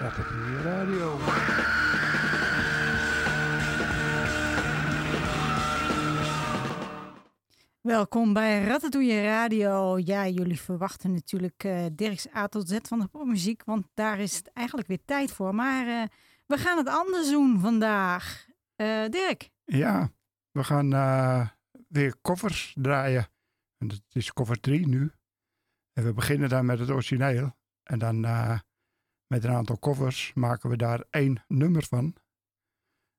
Ratte je radio. Welkom bij Ratte je radio. Ja, jullie verwachten natuurlijk Dirks A tot Z van de popmuziek, want daar is het eigenlijk weer tijd voor. Maar we gaan het anders doen vandaag. Dirk? Ja, we gaan weer covers draaien. En dat is cover 3 nu. En we beginnen dan met het origineel. En dan met een aantal covers maken we daar 1 nummer van.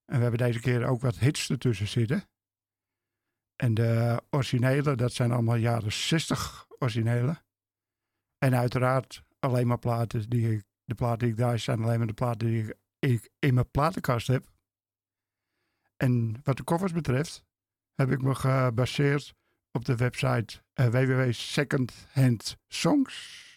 En we hebben deze keer ook wat hits ertussen zitten. En de originele, dat zijn allemaal jaren 60 originele. En uiteraard alleen maar platen die ik... De platen die ik draai zijn alleen maar de platen die ik in mijn platenkast heb. En wat de covers betreft heb ik me gebaseerd op de website www.secondhandsongs.com.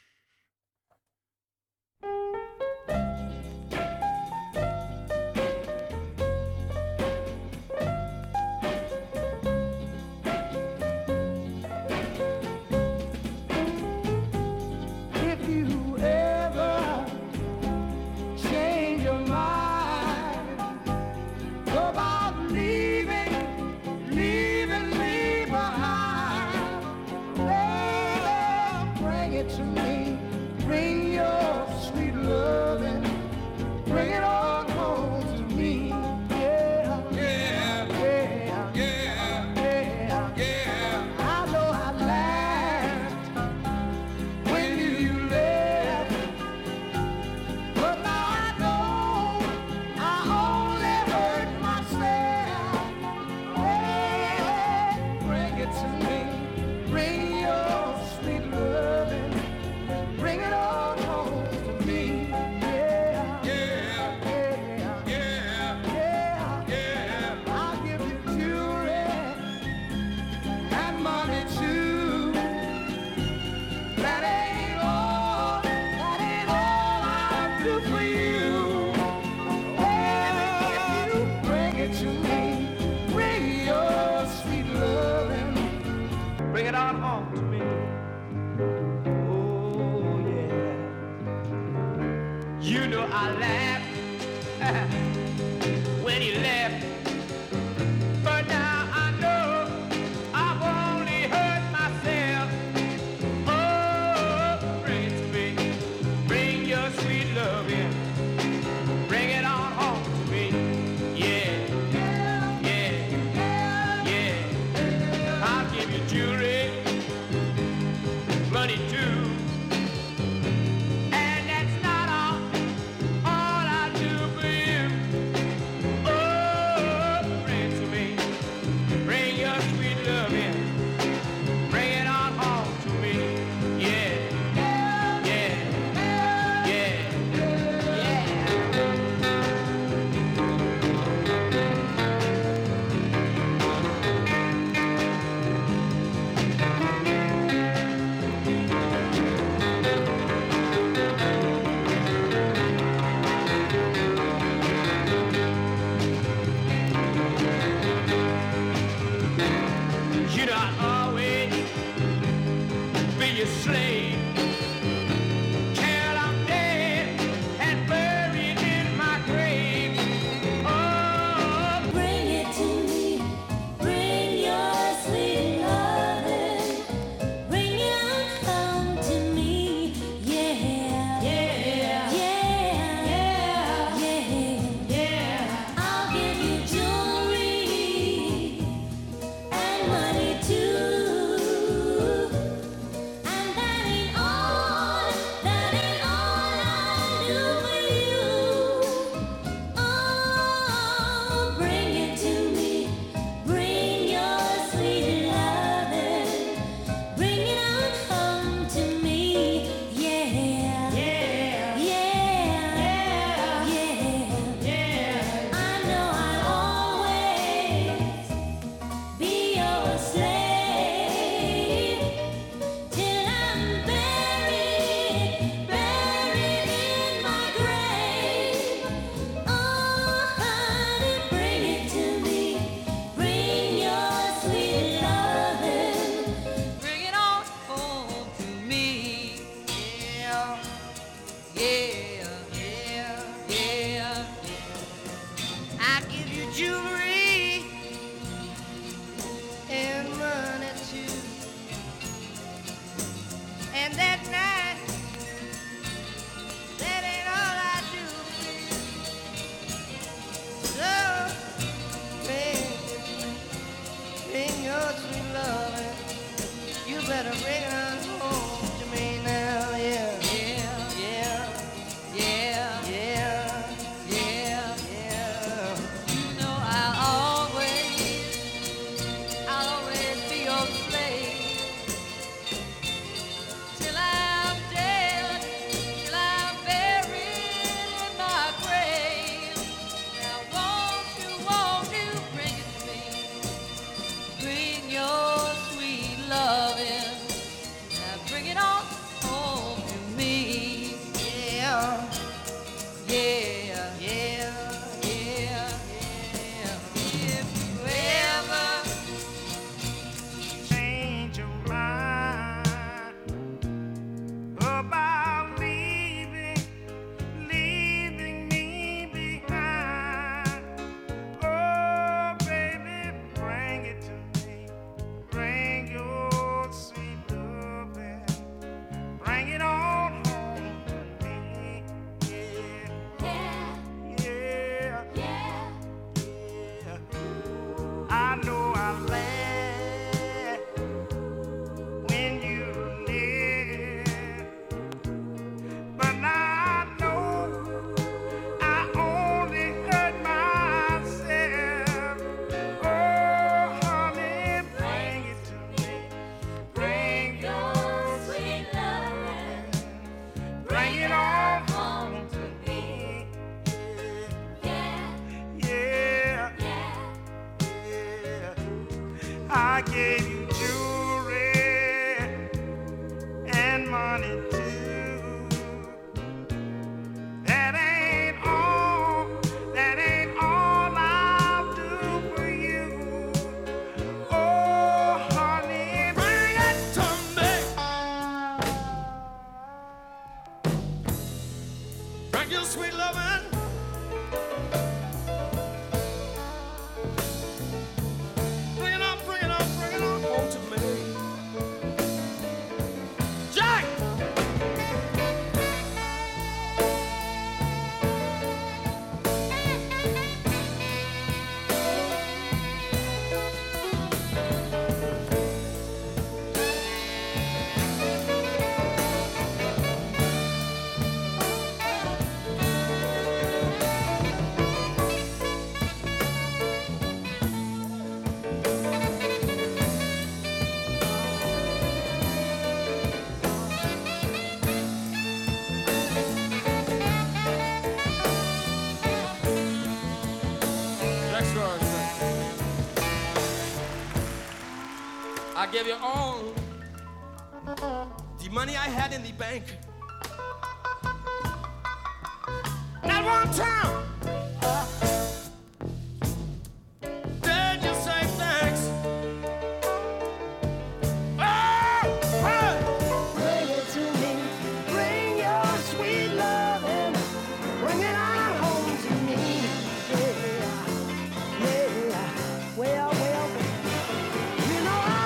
And that's not all I do for you. I gave you all the money I had in the bank. Not one time did you say thanks. Oh, hey. Bring it to me. Bring your sweet love and bring it on home to me. Yeah, yeah. Well, well, you know I.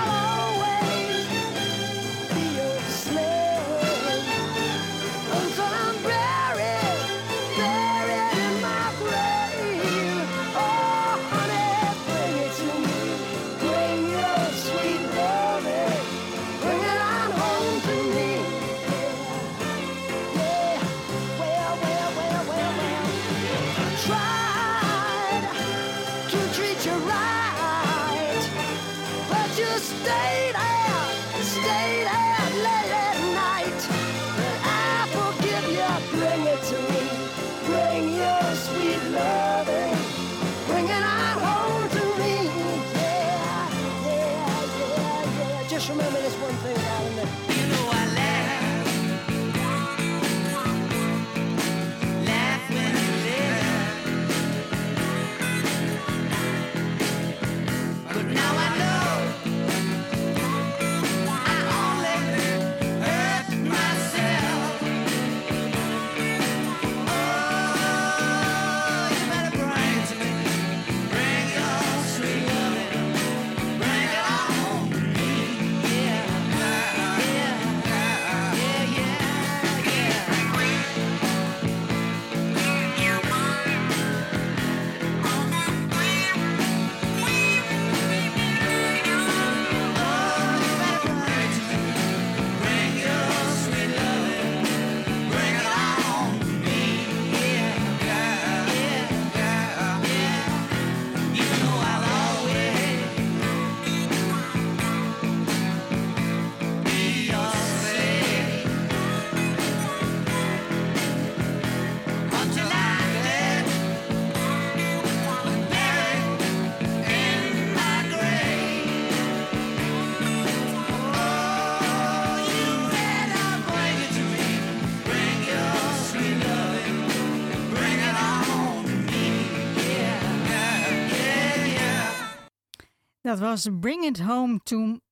Dat was Bring It Home To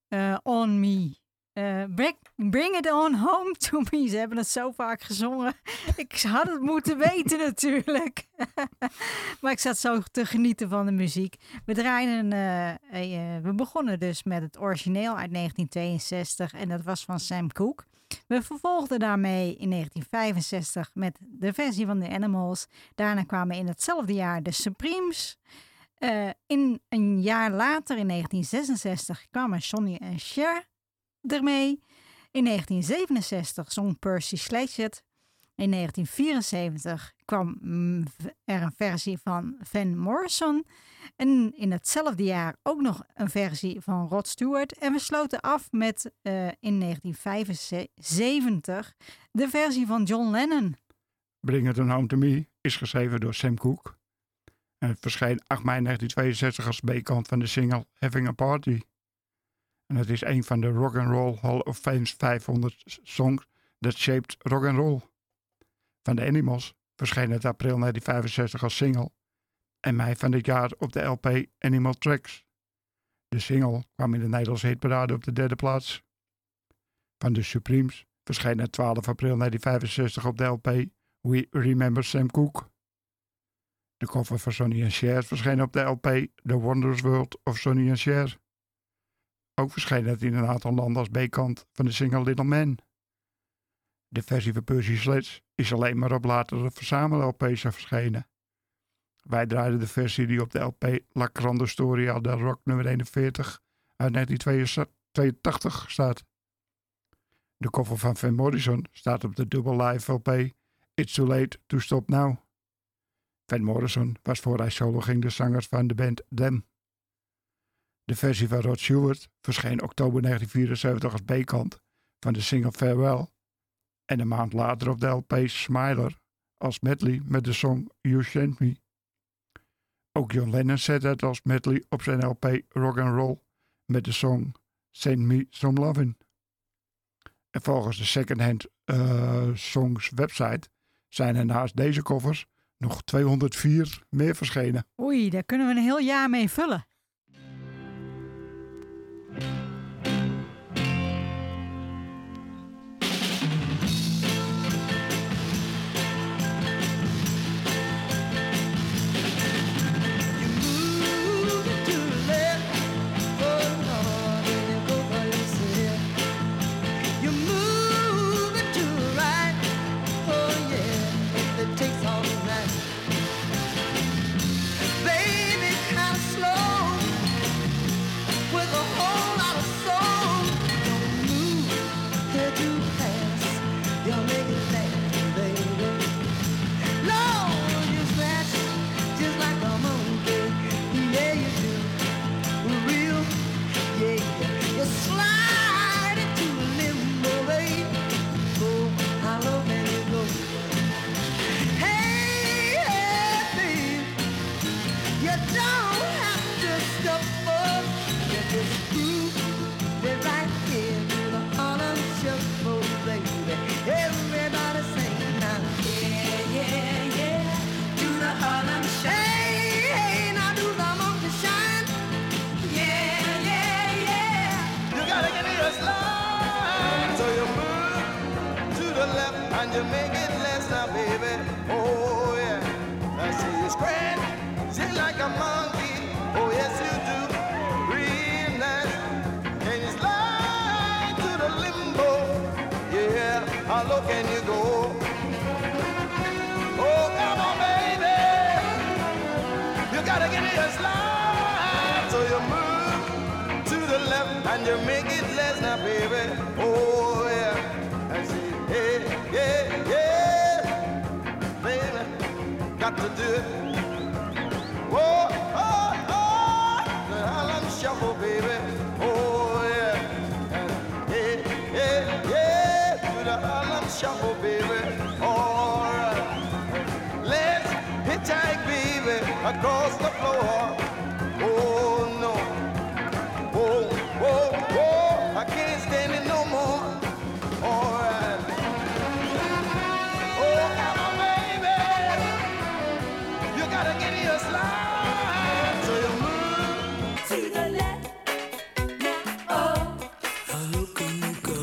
On Me Bring It On Home To Me. Ze hebben het zo vaak gezongen. Ik had het moeten weten natuurlijk. Maar ik zat zo te genieten van de muziek. We begonnen dus met het origineel uit 1962. En dat was van Sam Cooke. We vervolgden daarmee in 1965 met de versie van The Animals. Daarna kwamen in hetzelfde jaar de Supremes. Een jaar later, in 1966, kwamen Sonny en Cher ermee. In 1967 zong Percy Sledge het. In 1974 kwam er een versie van Van Morrison. En in hetzelfde jaar ook nog een versie van Rod Stewart. En we sloten af met in 1975 de versie van John Lennon. Bring It Home To Me is geschreven door Sam Cooke. En het verscheen 8 mei 1962 als B-kant van de single Having a Party. En het is een van de Rock'n'Roll Hall of Fame's 500 songs that shaped rock'n'roll. Van de Animals verscheen het april 1965 als single en mei van dit jaar op de LP Animal Tracks. De single kwam in de Nederlandse hitparade op de 3e plaats. Van de Supremes verscheen het 12 april 1965 op de LP We Remember Sam Cooke. De cover van Sonny en Cher verscheen op de LP The Wondrous World of Sonny and Cher. Ook verscheen het in een aantal landen als B-kant van de single Little Man. De versie van Percy Sledge is alleen maar op latere verzamel-LP's verschenen. Wij draaiden de versie die op de LP La Grande Storia de Rock nummer 41 uit 1982 staat. De cover van Van Morrison staat op de dubbel live LP It's Too Late To Stop Now. Van Morrison was voor hij solo ging de zanger van de band Them. De versie van Rod Stewart verscheen oktober 1974 als B-kant van de single Farewell en een maand later op de LP Smiler als medley met de song You Sent Me. Ook John Lennon zette het als medley op zijn LP Rock'n'Roll met de song Send Me Some Loving. En volgens de secondhandsongs website zijn er naast deze covers nog 204 meer verschenen. Oei, daar kunnen we een heel jaar mee vullen. Got to do it. Oh, oh, oh, the Harlem Shuffle, baby. Oh, yeah. Hey, hey, hey, do the Harlem Shuffle, baby. All right. Let's hitchhike, baby, across the floor. Oh, no. Oh, oh, oh, I can't stand it no more. All right. To the left, now, oh. How can you go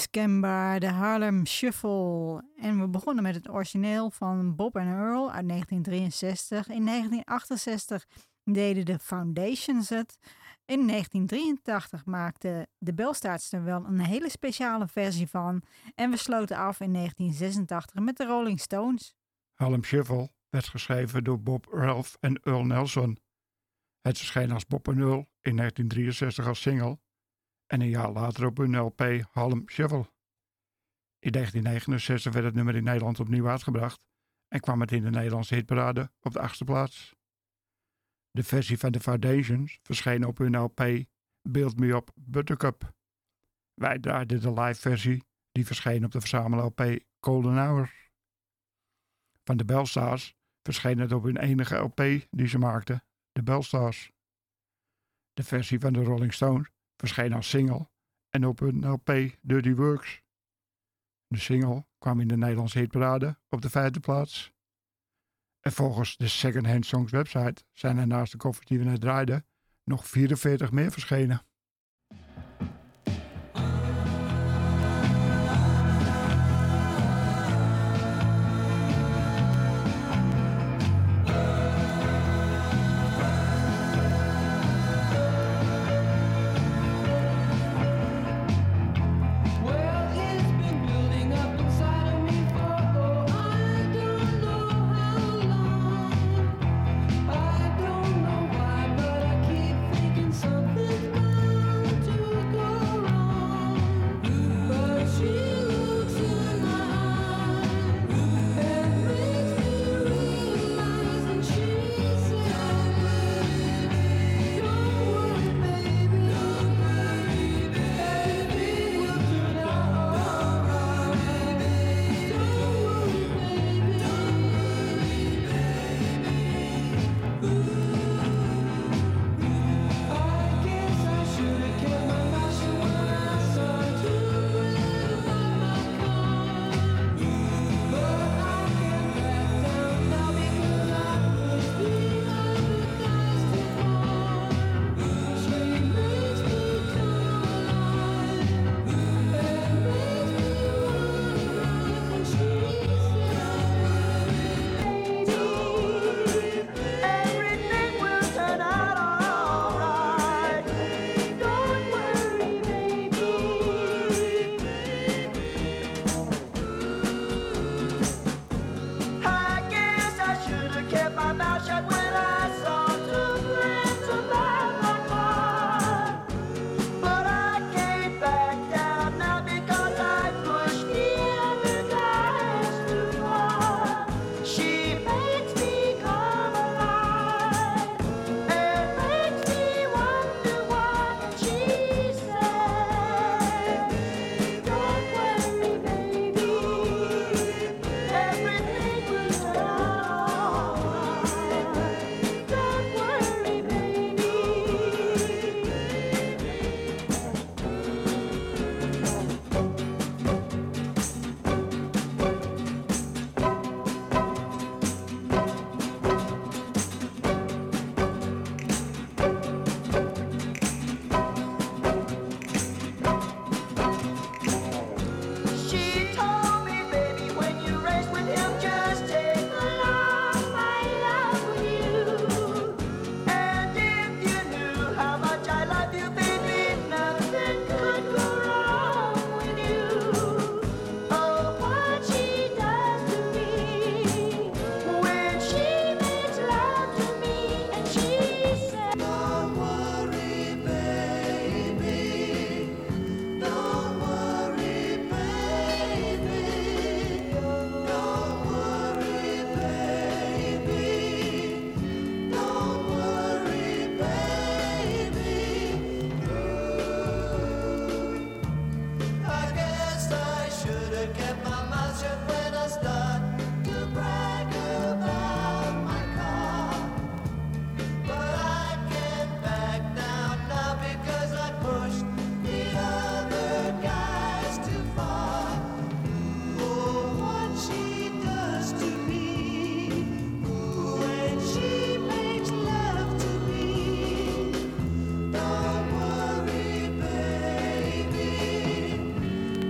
onmiskenbaar de Harlem Shuffle. En we begonnen met het origineel van Bob en Earl uit 1963. In 1968 deden de Foundations het. In 1983 maakten de Bell Stars er wel een hele speciale versie van. En we sloten af in 1986 met de Rolling Stones. Harlem Shuffle werd geschreven door Bob Earl en Earl Nelson. Het verscheen als Bob en Earl in 1963 als single en een jaar later op hun LP Harlem Shuffle. In 1969 werd het nummer in Nederland opnieuw uitgebracht en kwam het in de Nederlandse hitparade op de 8e plaats. De versie van de Foundations verscheen op hun LP Build Me Up Buttercup. Wij draaiden de live versie die verscheen op de verzamel LP Golden Hour. Van de Bell Stars verscheen het op hun enige LP die ze maakten, de Bell Stars. De versie van de Rolling Stones verscheen als single en op hun LP Dirty Works. De single kwam in de Nederlandse hitparade op de 5e plaats. En volgens de Secondhand Songs website zijn er naast de koffers die we net draaiden nog 44 meer verschenen.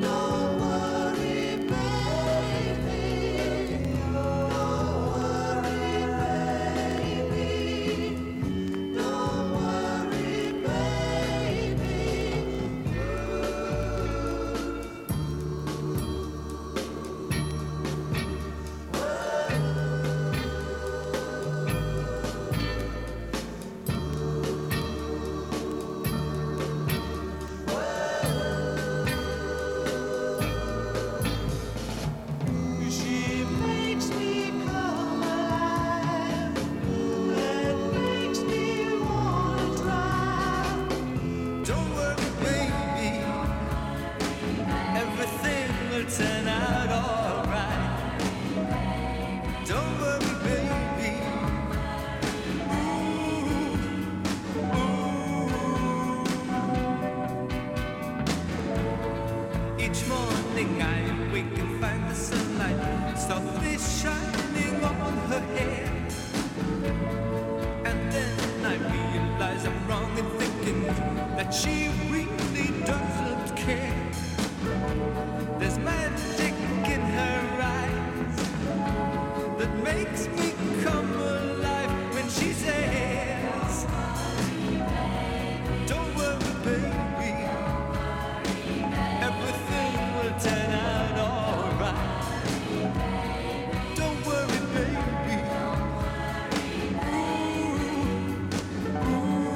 No. turn out all right. Don't worry, baby. Ooh, ooh. Each morning I wake and find the sunlight softly shining on her hair. And then I realize I'm wrong in thinking that she really doesn't care. There's magic in her eyes that makes me come alive when she says, don't worry, baby, everything will turn out alright. Don't worry, baby. Ooh, ooh.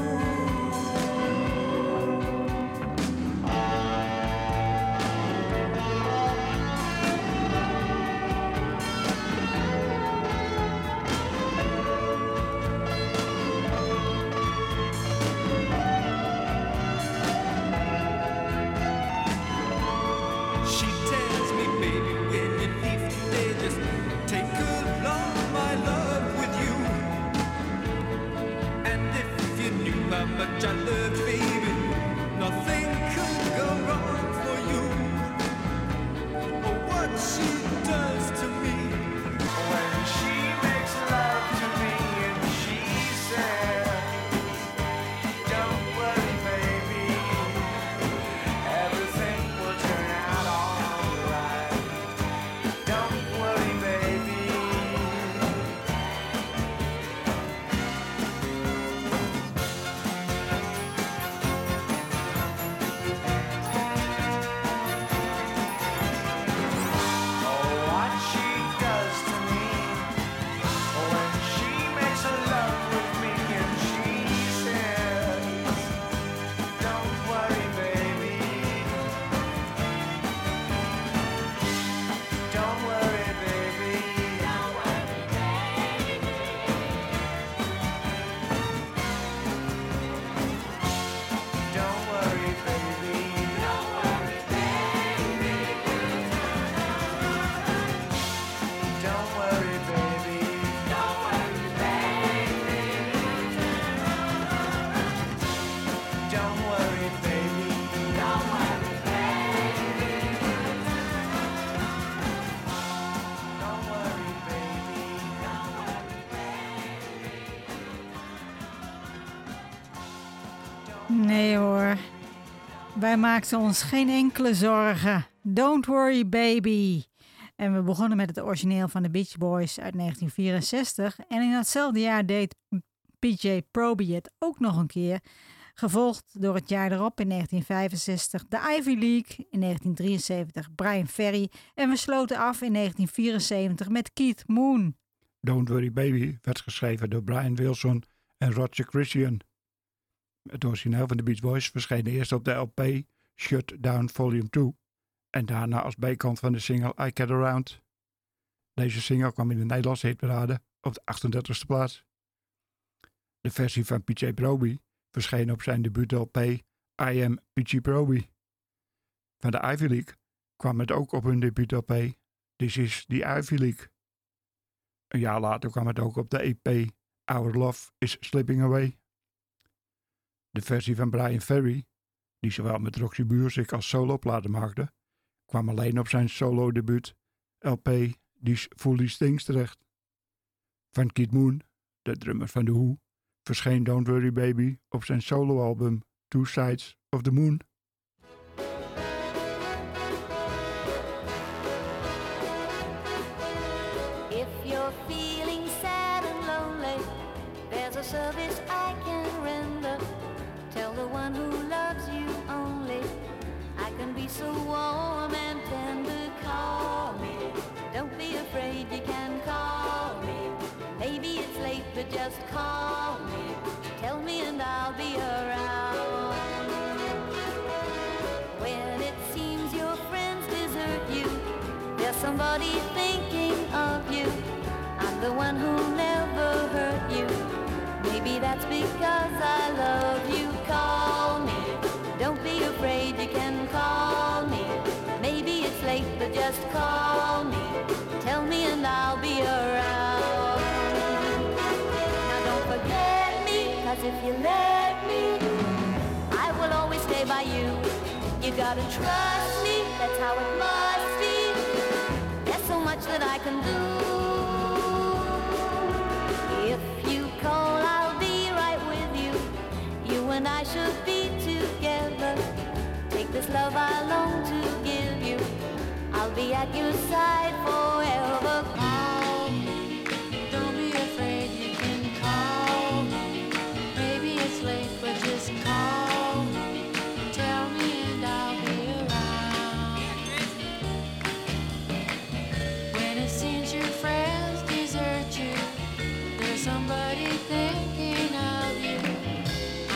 How much I love, baby, nothing could go wrong for you. But what she does to me when she makes love to me and she says, don't worry, baby, everything will turn out alright. Don't worry, baby. Nee hoor, wij maakten ons geen enkele zorgen. Don't worry, baby. En we begonnen met het origineel van de Beach Boys uit 1964. En in datzelfde jaar deed PJ Proby het ook nog een keer. Gevolgd door het jaar erop in 1965 de Ivy League, in 1973 Brian Ferry. En we sloten af in 1974 met Keith Moon. Don't Worry Baby werd geschreven door Brian Wilson en Roger Christian. Het origineel van de Beach Boys verscheen eerst op de LP Shut Down Volume 2 en daarna als bijkant van de single I Get Around. Deze single kwam in de Nederlandse hitparade op de 38e plaats. De versie van PJ Proby verscheen op zijn debuut LP I Am PJ Proby. Van de Ivy League kwam het ook op hun debuut LP This Is The Ivy League. Een jaar later kwam het ook op de EP Our Love Is Slipping Away. De versie van Brian Ferry, die zowel met Roxy Music als soloplaten maakte, kwam alleen op zijn solo-debuut LP These Foolish Things terecht. Van Keith Moon, de drummer van The Who, verscheen Don't Worry Baby op zijn soloalbum Two Sides of the Moon. If you're feeling sad and lonely, there's a service I can render. One who loves you only, I can be so warm and tender. Call me, don't be afraid, you can call me. Maybe it's late, but just call me. Tell me and I'll be around. When it seems your friends desert you, there's somebody thinking of you. I'm the one who'll never hurt you. Maybe that's because I love you. Call me, don't be afraid, you can call me. Maybe it's late. late, but just call me. Tell me and I'll be around. Now don't forget me, 'cause if you let me, I will always stay by you. You gotta trust me, that's how it must be. There's so much that I can do. If you call, I'll be right with you. You and I should be together. Take this love I long to give you. I'll be at your side forever. Call me, don't be afraid, you can call me. Maybe it's late, but just call me. Tell me and I'll be around. When it seems your friends desert you, there's somebody thinking of you.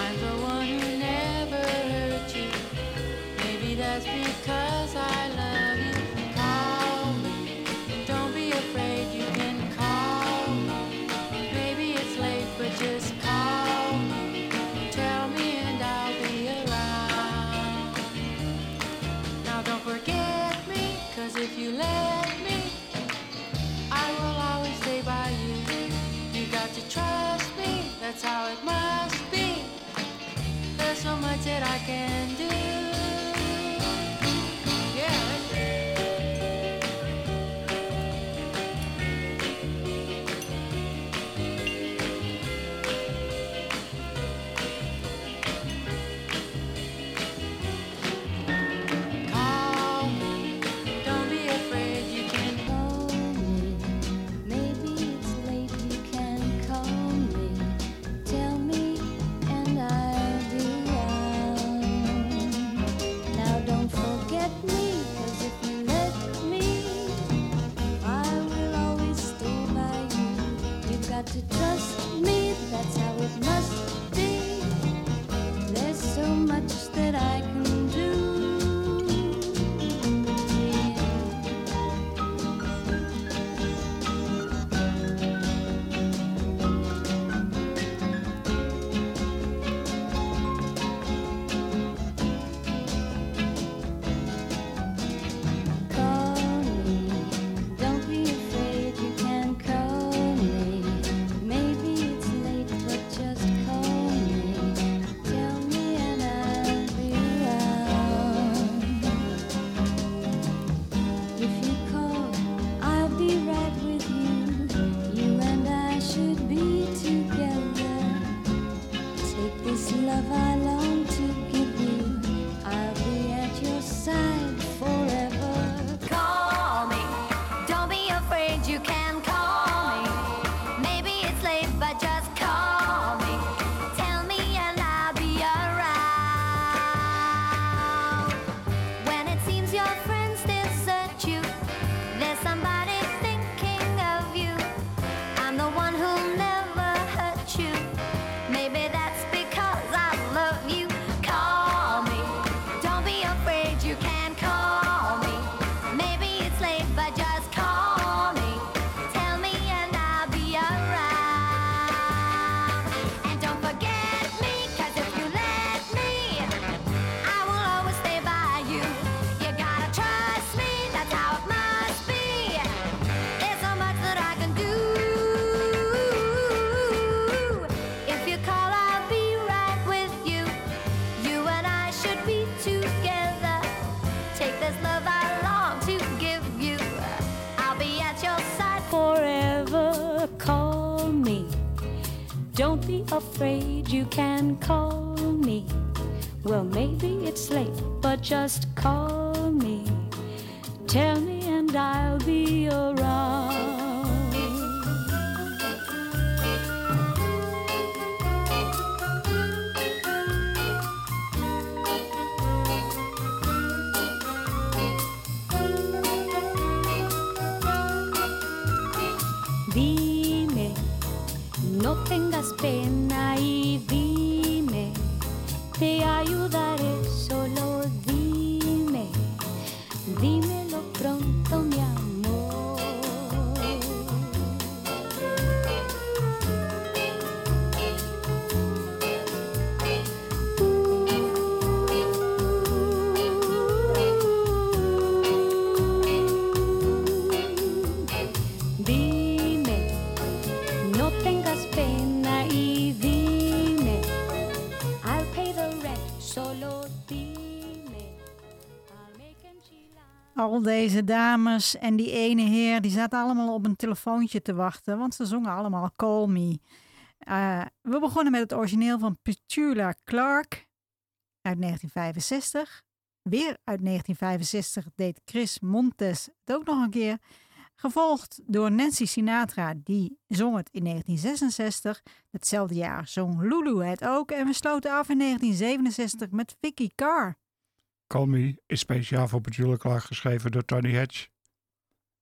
I'm the one who never hurt you. Maybe that's because I love you. Trust me, that's how it must be. There's so much that I can do. Afraid you can call me. Well, maybe it's late, but just call me. Tell me and I'll be around. Tengas pena y dime, te ayudaré, solo dime, dímelo pronto, mi amor. al deze dames en die ene heer, die zaten allemaal op een telefoontje te wachten, want ze zongen allemaal Call Me. We begonnen met het origineel van Petula Clark uit 1965. Weer uit 1965 deed Chris Montez het ook nog een keer. Gevolgd door Nancy Sinatra, die zong het in 1966. Hetzelfde jaar zong Lulu het ook. En we sloten af in 1967 met Vicky Carr. Call Me is speciaal voor Petula Clark geschreven door Tony Hatch.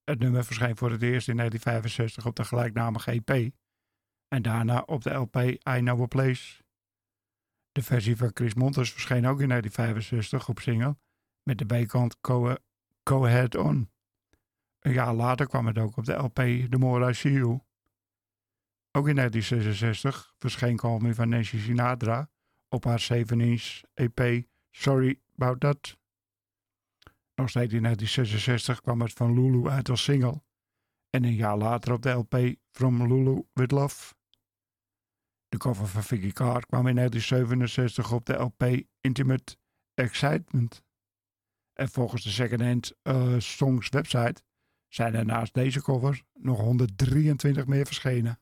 Het nummer verscheen voor het eerst in 1965 op de gelijknamige EP. En daarna op de LP I Know A Place. De versie van Chris Montez verscheen ook in 1965 op single met de B-kant Go Ahead On. Een jaar later kwam het ook op de LP The More I See You. Ook in 1966 verscheen Call Me van Nancy Sinatra op haar 7-inch EP Sorry About That. Nog steeds in 1966 kwam het van Lulu uit als single en een jaar later op de LP From Lulu With Love. De cover van Vicky Carr kwam in 1967 op de LP Intimate Excitement. En volgens de Secondhand Songs website zijn er naast deze covers nog 123 meer verschenen.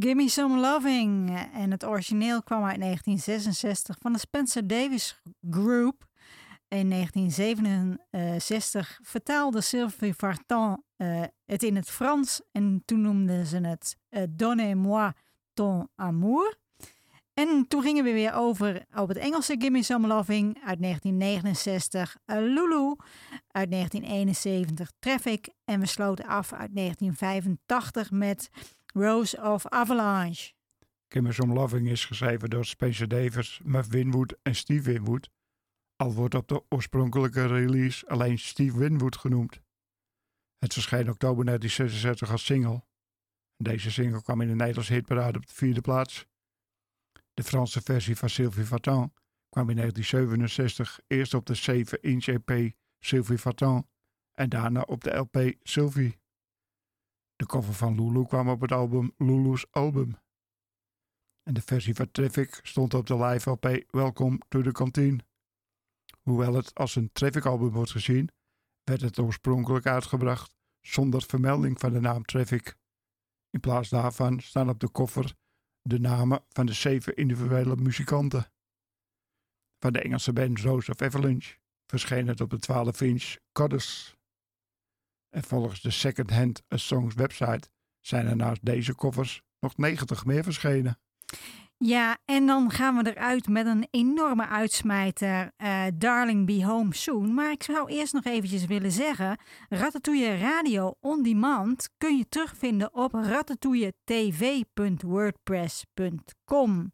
Gimme Some Loving. En het origineel kwam uit 1966 van de Spencer Davis Group. In 1967 vertaalde Sylvie Vartan het in het Frans. En toen noemden ze het Donnez-moi ton amour. En toen gingen we weer over op het Engelse Gimme Some Loving uit 1969. Lulu uit 1971. Traffic. En we sloten af uit 1985 met Rose of Avalanche. Gimme Some Loving is geschreven door Spencer Davis, Muff Winwood en Steve Winwood. Al wordt op de oorspronkelijke release alleen Steve Winwood genoemd. Het verscheen in oktober 1966 als single. Deze single kwam in de Nederlandse hitparade op de 4e plaats. De Franse versie van Sylvie Vartan kwam in 1967 eerst op de 7-inch EP Sylvie Vartan en daarna op de LP Sylvie. De cover van Lulu kwam op het album Lulu's Album. En de versie van Traffic stond op de live LP Welcome to the Cantine. Hoewel het als een Traffic album wordt gezien, werd het oorspronkelijk uitgebracht zonder vermelding van de naam Traffic. In plaats daarvan staan op de cover de namen van de 7 individuele muzikanten. Van de Engelse band Rose of Avalanche verscheen het op de 12-inch Goddess. En volgens de Secondhand Songs website zijn er naast deze covers nog 90 meer verschenen. Ja, en dan gaan we eruit met een enorme uitsmijter. Darling, be home soon. Maar ik zou eerst nog eventjes willen zeggen, Ratte radio on demand kun je terugvinden op rattetouilletv.wordpress.com.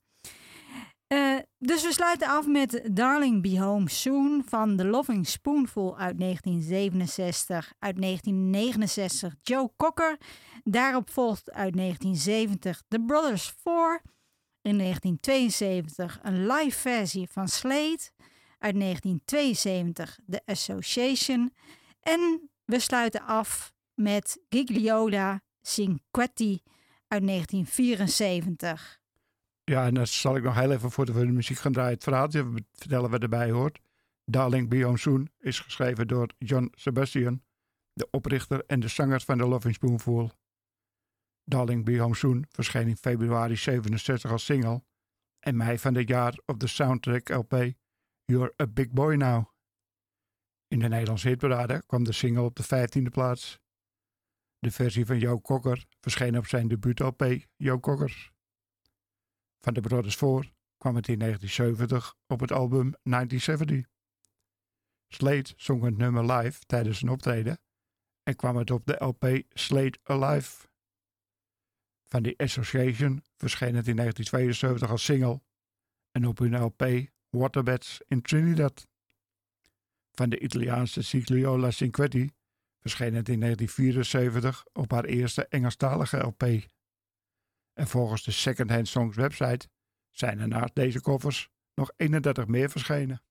Dus we sluiten af met Darling, be home soon van The Loving Spoonful uit 1967. Uit 1969 Joe Cocker. Daarop volgt uit 1970 The Brothers 4. In 1972 een live versie van Slade. Uit 1972 The Association. En we sluiten af met Gigliola Cinquetti uit 1974. Ja, en dan zal ik nog heel even voordat we de muziek gaan draaien het verhaaltje vertellen wat erbij hoort. Darling Be Home Soon is geschreven door John Sebastian, de oprichter en de zanger van The Loving Spoonful. Darling Be Home Soon verscheen in februari 1967 als single en mei van dit jaar op de soundtrack LP You're a Big Boy Now. In de Nederlandse hitparade kwam de single op de 15e plaats. De versie van Joe Cocker verscheen op zijn debuut LP Joe Cocker. Van de Brothers 4 kwam het in 1970 op het album 1970. Slade zong het nummer live tijdens een optreden en kwam het op de LP Slade Alive. Van The Association verscheen het in 1972 als single en op hun LP Waterbeds in Trinidad. Van de Italiaanse Gigliola Cinquetti verscheen het in 1974 op haar eerste Engelstalige LP. En volgens de Secondhand Songs website zijn er naast deze covers nog 31 meer verschenen.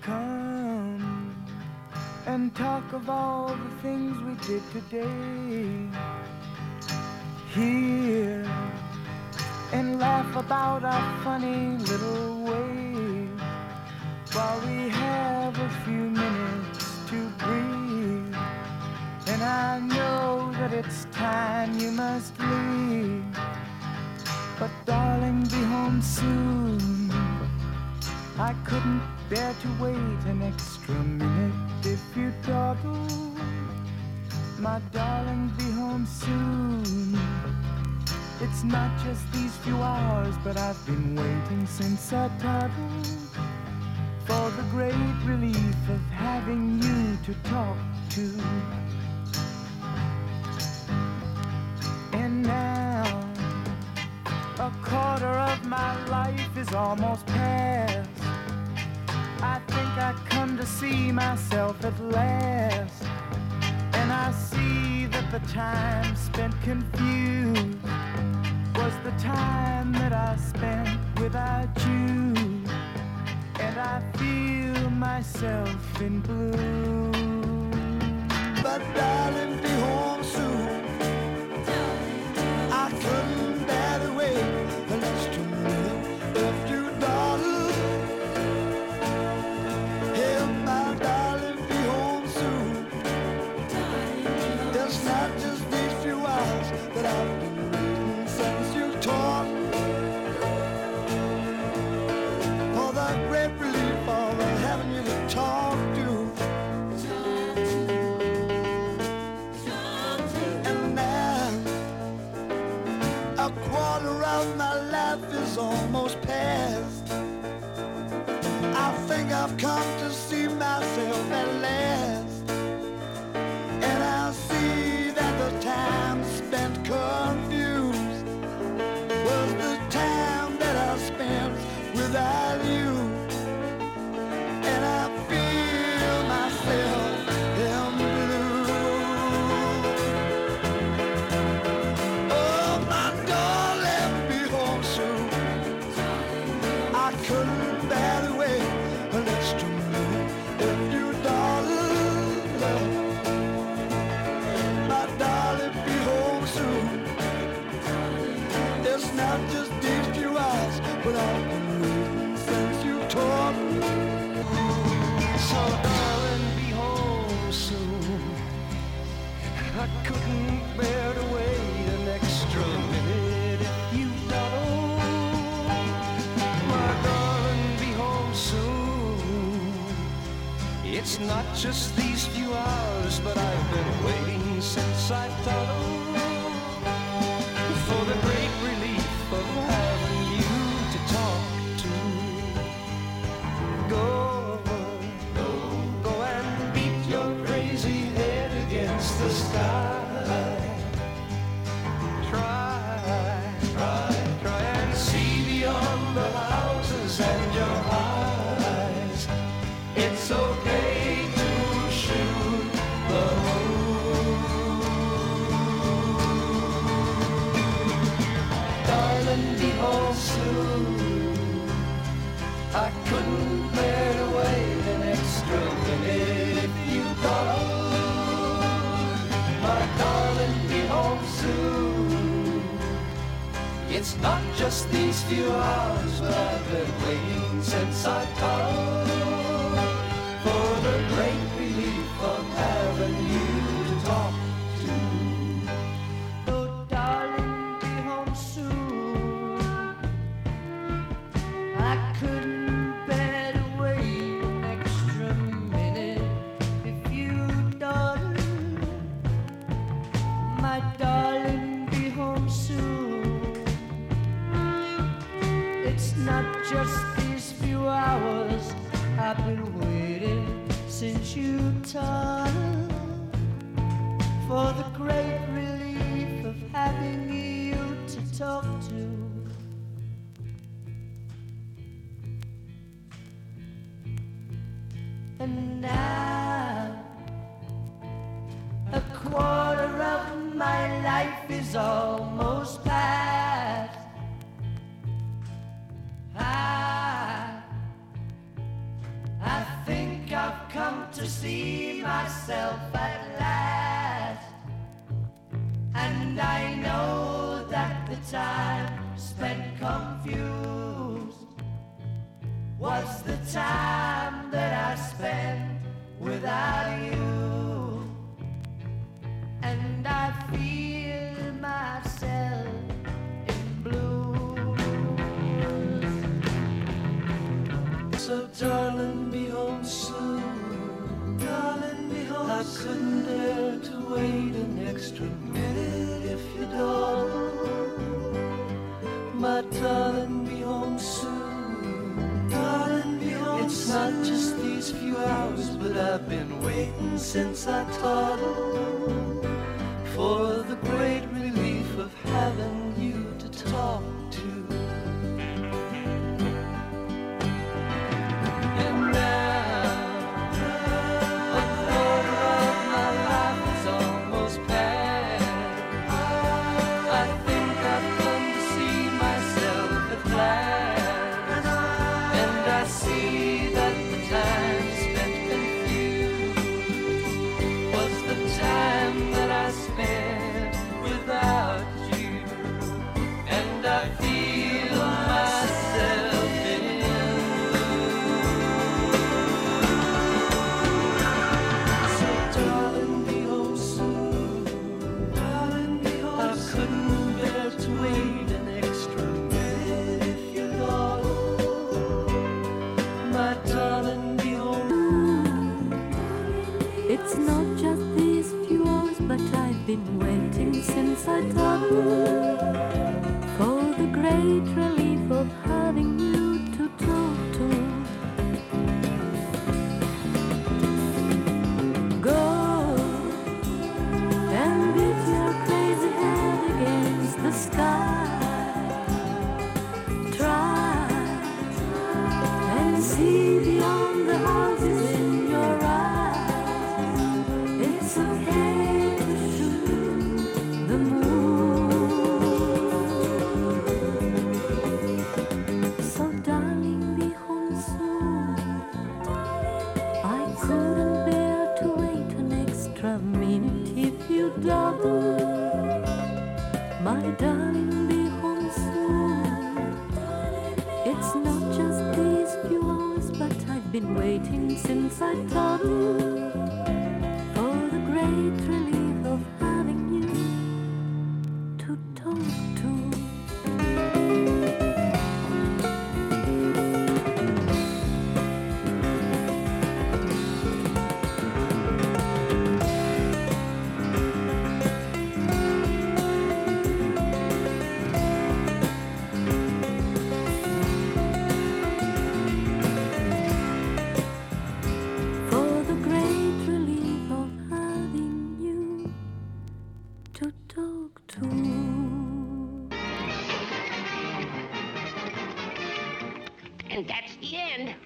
Come and talk of all the things we did today. Here and laugh about our funny little way. While we have a few minutes to breathe. And I know that it's time you must leave. But darling, be home soon. I couldn't bear to wait an extra minute if you dawdle. My darling, be home soon. It's not just these few hours, but I've been waiting since I toddled for the great relief of having you to talk to. Now, a quarter of my life is almost past. I think I come to see myself at last. And I see that the time spent confused was the time that I spent without you. And I feel myself in blue. But darling, be home soon. I couldn't bear to wait an extra minute if you dawdle. Here, my darling, be home soon. is almost past. I think I've come to see myself at last. And I see that the time spent confused was the time that I spent without you. And I feel myself not just these few hours, but I've been waiting since I thought, oh, for the great relief of having you to talk to. Go, go, go and beat your crazy head against the sky. It's not just these few hours, but I've been waiting since I told for the great relief of having you to talk to. Oh, darling, be home soon. I couldn't bear to wait an extra minute if you, darling, my darling. Not just these few hours I've been waiting since you turned for the great relief of having you to talk to. And now a quarter of my life is almost past. I think I've come to see myself at last. And I know that the time spent confused was the time that I spent without you. And I feel myself in blue. So darling, be home soon. Darling, be home I soon. Couldn't dare to wait an extra minute if you don't. My darling, be home soon. Darling, be home it's soon. Not just these few hours, but I've been waiting since I toddled for the great relief of having you to talk to. Been waiting since I toddled for the great relief of And that's the end.